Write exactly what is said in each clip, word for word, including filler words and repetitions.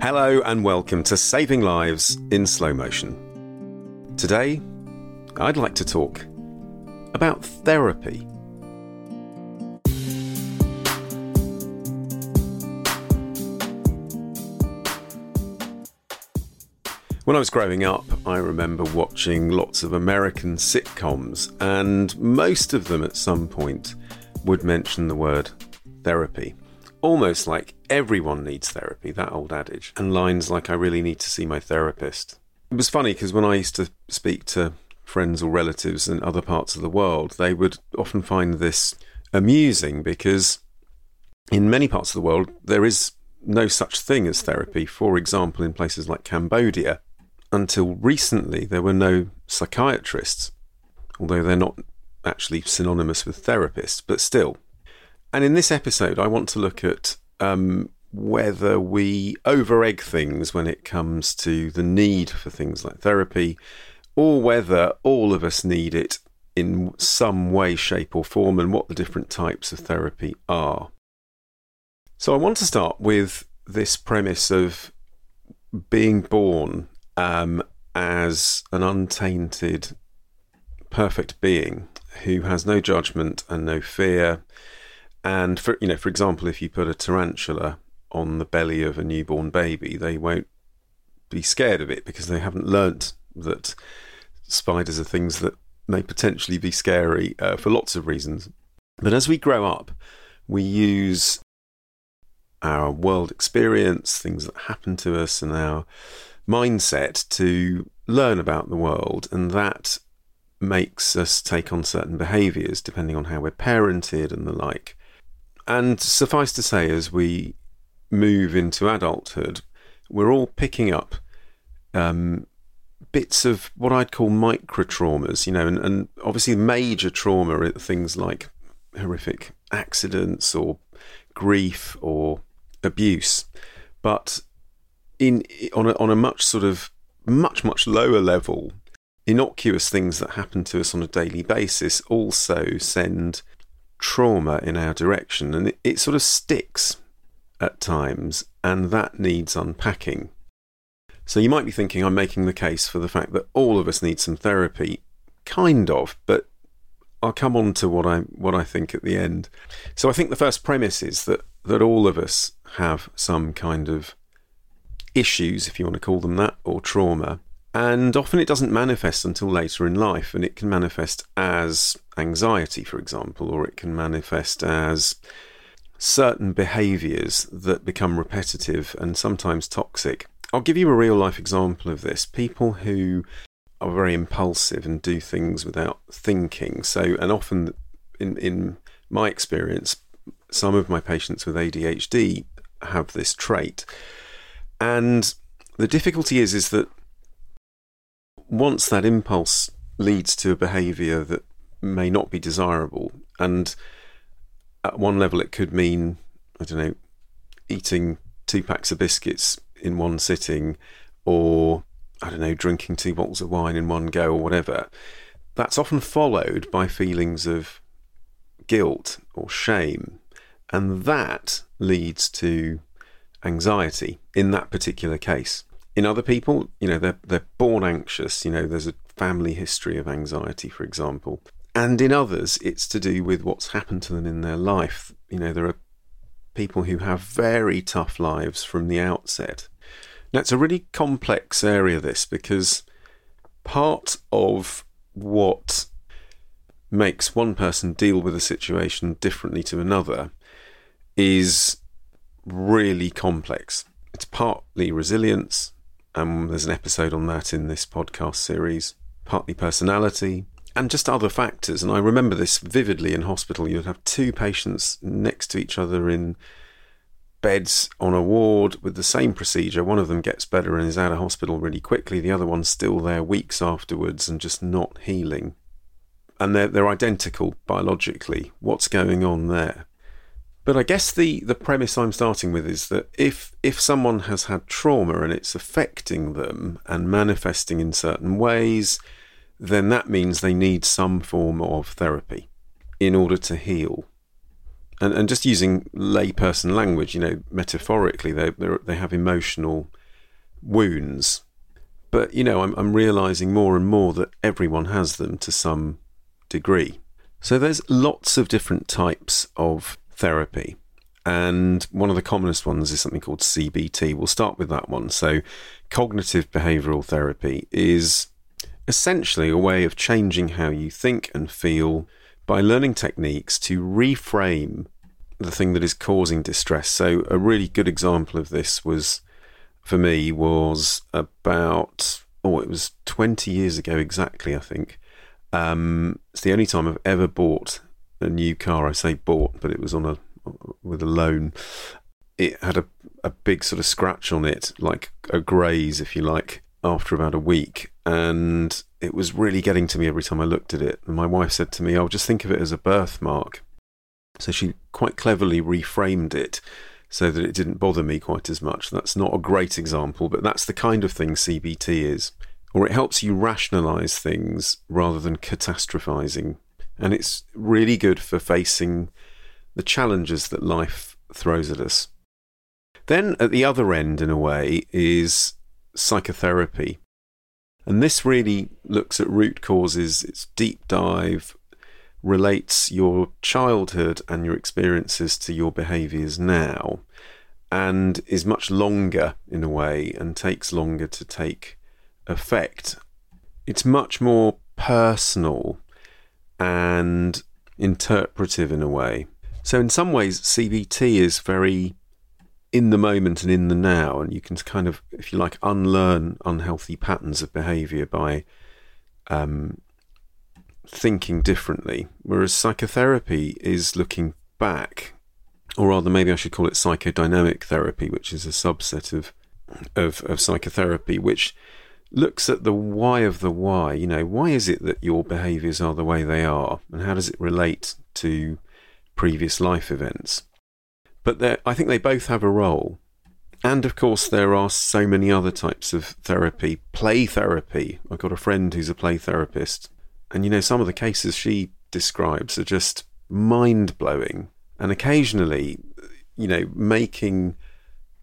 Hello and welcome to Saving Lives in Slow Motion. Today, I'd like to talk about therapy. When I was growing up, I remember watching lots of American sitcoms, and most of them at some point would mention the word therapy. Almost like everyone needs therapy, that old adage. And lines like, I really need to see my therapist. It was funny because when I used to speak to friends or relatives in other parts of the world, they would often find this amusing because in many parts of the world, there is no such thing as therapy. For example, in places like Cambodia, until recently, there were no psychiatrists, although they're not actually synonymous with therapists, but still. And in this episode, I want to look at um, whether we over-egg things when it comes to the need for things like therapy, or whether all of us need it in some way, shape or form, and what the different types of therapy are. So I want to start with this premise of being born um, as an untainted, perfect being who has no judgment and no fear. And, for you know, for example, if you put a tarantula on the belly of a newborn baby, they won't be scared of it because they haven't learnt that spiders are things that may potentially be scary uh, for lots of reasons. But as we grow up, we use our world experience, things that happen to us, and our mindset to learn about the world, and that makes us take on certain behaviours depending on how we're parented and the like. And suffice to say, as we move into adulthood, we're all picking up um, bits of what I'd call micro-traumas, you know, and, and obviously major trauma are things like horrific accidents or grief or abuse. But in on a, on a much sort of much, much lower level, innocuous things that happen to us on a daily basis also send trauma in our direction, and it, it sort of sticks at times, and that needs unpacking. So you might be thinking I'm making the case for the fact that all of us need some therapy, kind of, but I'll come on to what I what I think at the end. So I think the first premise is that that all of us have some kind of issues, if you want to call them that, or trauma. And often it doesn't manifest until later in life, and it can manifest as anxiety, for example, or it can manifest as certain behaviours that become repetitive and sometimes toxic. I'll give you a real-life example of this. People who are very impulsive and do things without thinking. So, and often, in, in my experience, some of my patients with A D H D have this trait. And the difficulty is, is that once that impulse leads to a behaviour that may not be desirable, and at one level it could mean, I don't know, eating two packs of biscuits in one sitting, or, I don't know, drinking two bottles of wine in one go or whatever, that's often followed by feelings of guilt or shame, and that leads to anxiety in that particular case. In other people, you know, they're, they're born anxious. You know, there's a family history of anxiety, for example. And in others, it's to do with what's happened to them in their life. You know, there are people who have very tough lives from the outset. Now, it's a really complex area, this, because part of what makes one person deal with a situation differently to another is really complex. It's partly resilience, and there's an episode on that in this podcast series, partly personality, and just other factors. And I remember this vividly in hospital. You'd have two patients next to each other in beds on a ward with the same procedure. One of them gets better and is out of hospital really quickly. The other one's still there weeks afterwards and just not healing. And they're, they're identical biologically. What's going on there? But I guess the, the premise I'm starting with is that if if someone has had trauma and it's affecting them and manifesting in certain ways, then that means they need some form of therapy in order to heal. And and just using layperson language, you know, metaphorically, they they have emotional wounds. But, you know, I'm I'm realising more and more that everyone has them to some degree. So there's lots of different types of therapy. And one of the commonest ones is something called C B T. We'll start with that one. So cognitive behavioural therapy is essentially a way of changing how you think and feel by learning techniques to reframe the thing that is causing distress. So a really good example of this was, for me, was about, oh, it was twenty years ago exactly, I think. Um, it's the only time I've ever bought a new car. I say bought, but it was on a with a loan. It had a, a big sort of scratch on it, like a graze, if you like, after about a week. And it was really getting to me every time I looked at it. And my wife said to me, "I'll just think of it as a birthmark." So she quite cleverly reframed it so that it didn't bother me quite as much. That's not a great example, but that's the kind of thing C B T is. Or it helps you rationalise things rather than catastrophising. And it's really good for facing the challenges that life throws at us. Then at the other end, in a way, is psychotherapy. And this really looks at root causes. It's deep dive, relates your childhood and your experiences to your behaviours now, and is much longer in a way and takes longer to take effect. It's much more personal and interpretive in a way. So in some ways, C B T is very in the moment and in the now, and you can kind of, if you like, unlearn unhealthy patterns of behaviour by um, thinking differently. Whereas psychotherapy is looking back, or rather maybe I should call it psychodynamic therapy, which is a subset of of, of psychotherapy, which looks at the why of the why. You know, why is it that your behaviours are the way they are, and how does it relate to previous life events? But I think they both have a role. And of course, there are so many other types of therapy. Play therapy. I've got a friend who's a play therapist, and you know, some of the cases she describes are just mind-blowing. And occasionally, you know, making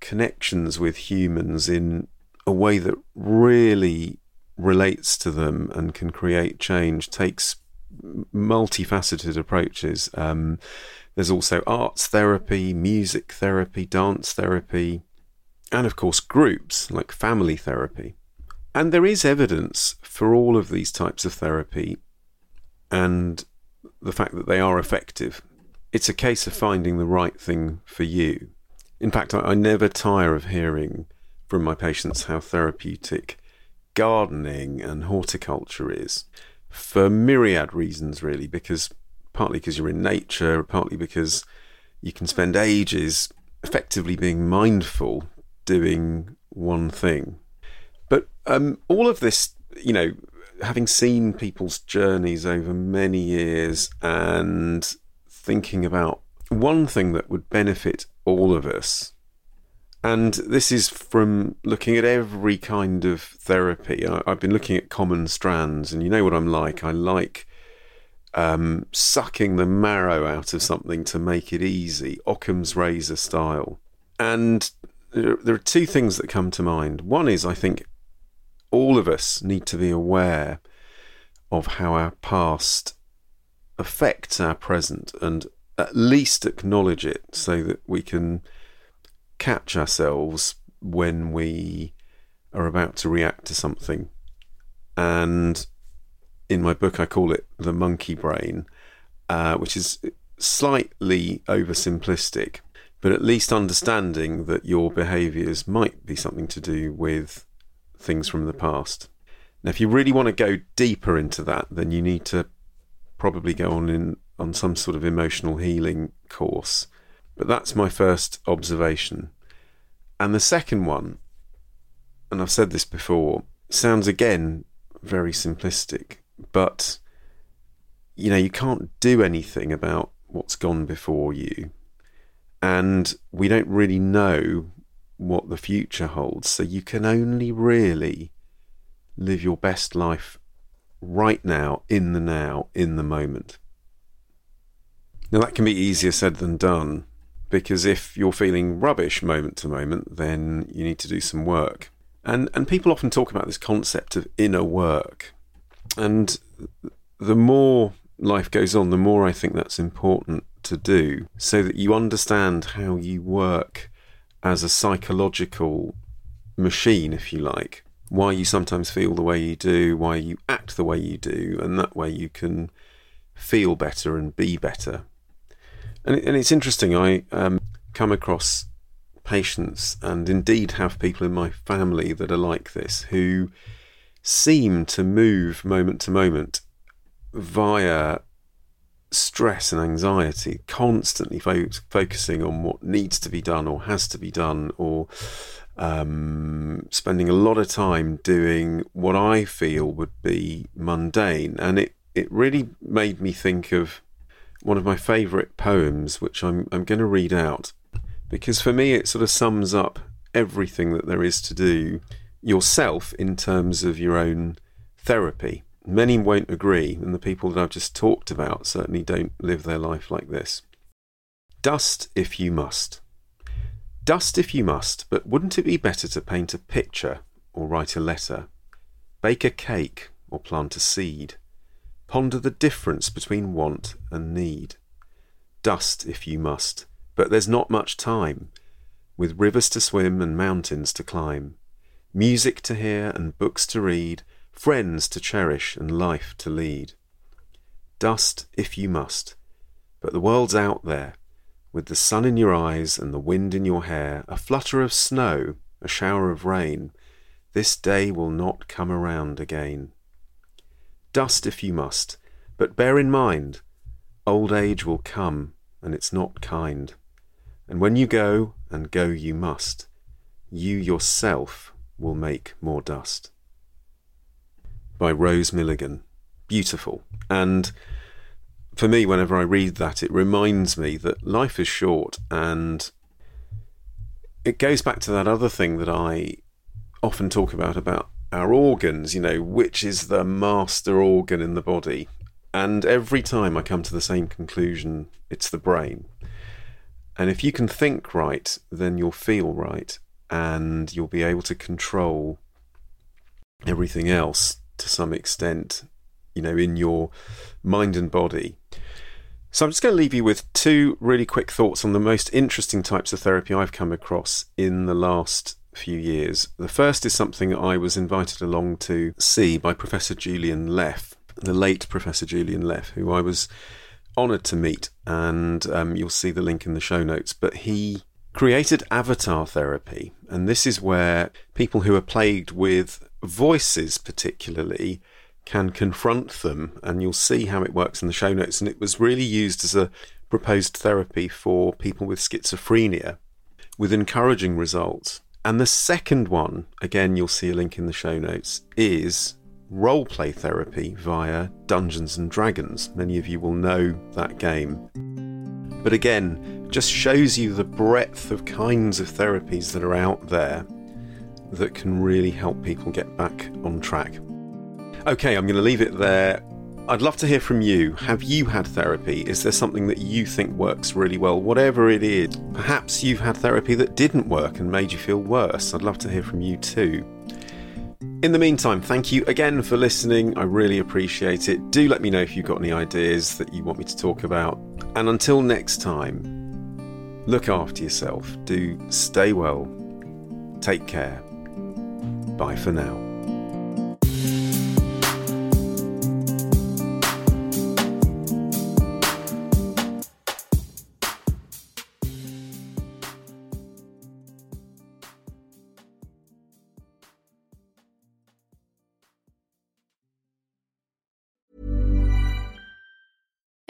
connections with humans in a way that really relates to them and can create change takes multifaceted approaches. Um, there's also arts therapy, music therapy, dance therapy, and of course groups like family therapy. And there is evidence for all of these types of therapy and the fact that they are effective. It's a case of finding the right thing for you. In fact, I, I never tire of hearing from my patients how therapeutic gardening and horticulture is, for myriad reasons really, because partly because you're in nature, partly because you can spend ages effectively being mindful doing one thing. But um, all of this, you know, having seen people's journeys over many years and thinking about one thing that would benefit all of us, and this is from looking at every kind of therapy. I, I've been looking at common strands, and you know what I'm like. I like um, sucking the marrow out of something to make it easy, Occam's razor style. And there, there are two things that come to mind. One is, I think all of us need to be aware of how our past affects our present, and at least acknowledge it so that we can catch ourselves when we are about to react to something. And in my book, I call it the monkey brain, uh, which is slightly oversimplistic, but at least understanding that your behaviours might be something to do with things from the past. Now, if you really want to go deeper into that, then you need to probably go on in on some sort of emotional healing course. But that's my first observation. And the second one, and I've said this before, sounds again very simplistic, but you know, you can't do anything about what's gone before you, and we don't really know what the future holds, so you can only really live your best life right now, in the now, in the moment. Now, that can be easier said than done, because if you're feeling rubbish moment to moment, then you need to do some work. And and people often talk about this concept of inner work. And the more life goes on, the more I think that's important to do, so that you understand how you work as a psychological machine, if you like. Why you sometimes feel the way you do, why you act the way you do, and that way you can feel better and be better. And, and it's interesting, I um, come across patients, and indeed have people in my family that are like this, who seem to move moment to moment via stress and anxiety, constantly fo- focusing on what needs to be done or has to be done, or um, spending a lot of time doing what I feel would be mundane. And it, it really made me think of one of my favourite poems, which I'm, I'm going to read out, because for me it sort of sums up everything that there is to do yourself in terms of your own therapy. Many won't agree, and the people that I've just talked about certainly don't live their life like this. Dust if you must. Dust if you must, but wouldn't it be better to paint a picture or write a letter? Bake a cake or plant a seed? Ponder the difference between want and need. Dust if you must, but there's not much time, with rivers to swim and mountains to climb, music to hear and books to read, friends to cherish and life to lead. Dust if you must, but the world's out there, with the sun in your eyes and the wind in your hair, a flutter of snow, a shower of rain. This day will not come around again. Dust if you must, but bear in mind, old age will come, and it's not kind. And when you go, and go you must, you yourself will make more dust. By Rose Milligan. Beautiful. And for me, whenever I read that, it reminds me that life is short, and it goes back to that other thing that I often talk about, about our organs, you know, which is the master organ in the body. And every time I come to the same conclusion, it's the brain. And if you can think right, then you'll feel right, and you'll be able to control everything else to some extent, you know, in your mind and body. So I'm just going to leave you with two really quick thoughts on the most interesting types of therapy I've come across in the last few years. The first is something I was invited along to see by Professor Julian Leff, the late Professor Julian Leff, who I was honoured to meet, and um, you'll see the link in the show notes. But he created avatar therapy, and this is where people who are plagued with voices particularly can confront them, and you'll see how it works in the show notes. And it was really used as a proposed therapy for people with schizophrenia, with encouraging results. And the second one, again you'll see a link in the show notes, is roleplay therapy via Dungeons and Dragons. Many of you will know that game. But again, just shows you the breadth of kinds of therapies that are out there that can really help people get back on track. Okay, I'm going to leave it there. I'd love to hear from you. Have you had therapy? Is there something that you think works really well? Whatever it is, perhaps you've had therapy that didn't work and made you feel worse. I'd love to hear from you too. In the meantime, thank you again for listening. I really appreciate it. Do let me know if you've got any ideas that you want me to talk about. And until next time, look after yourself. Do stay well. Take care. Bye for now.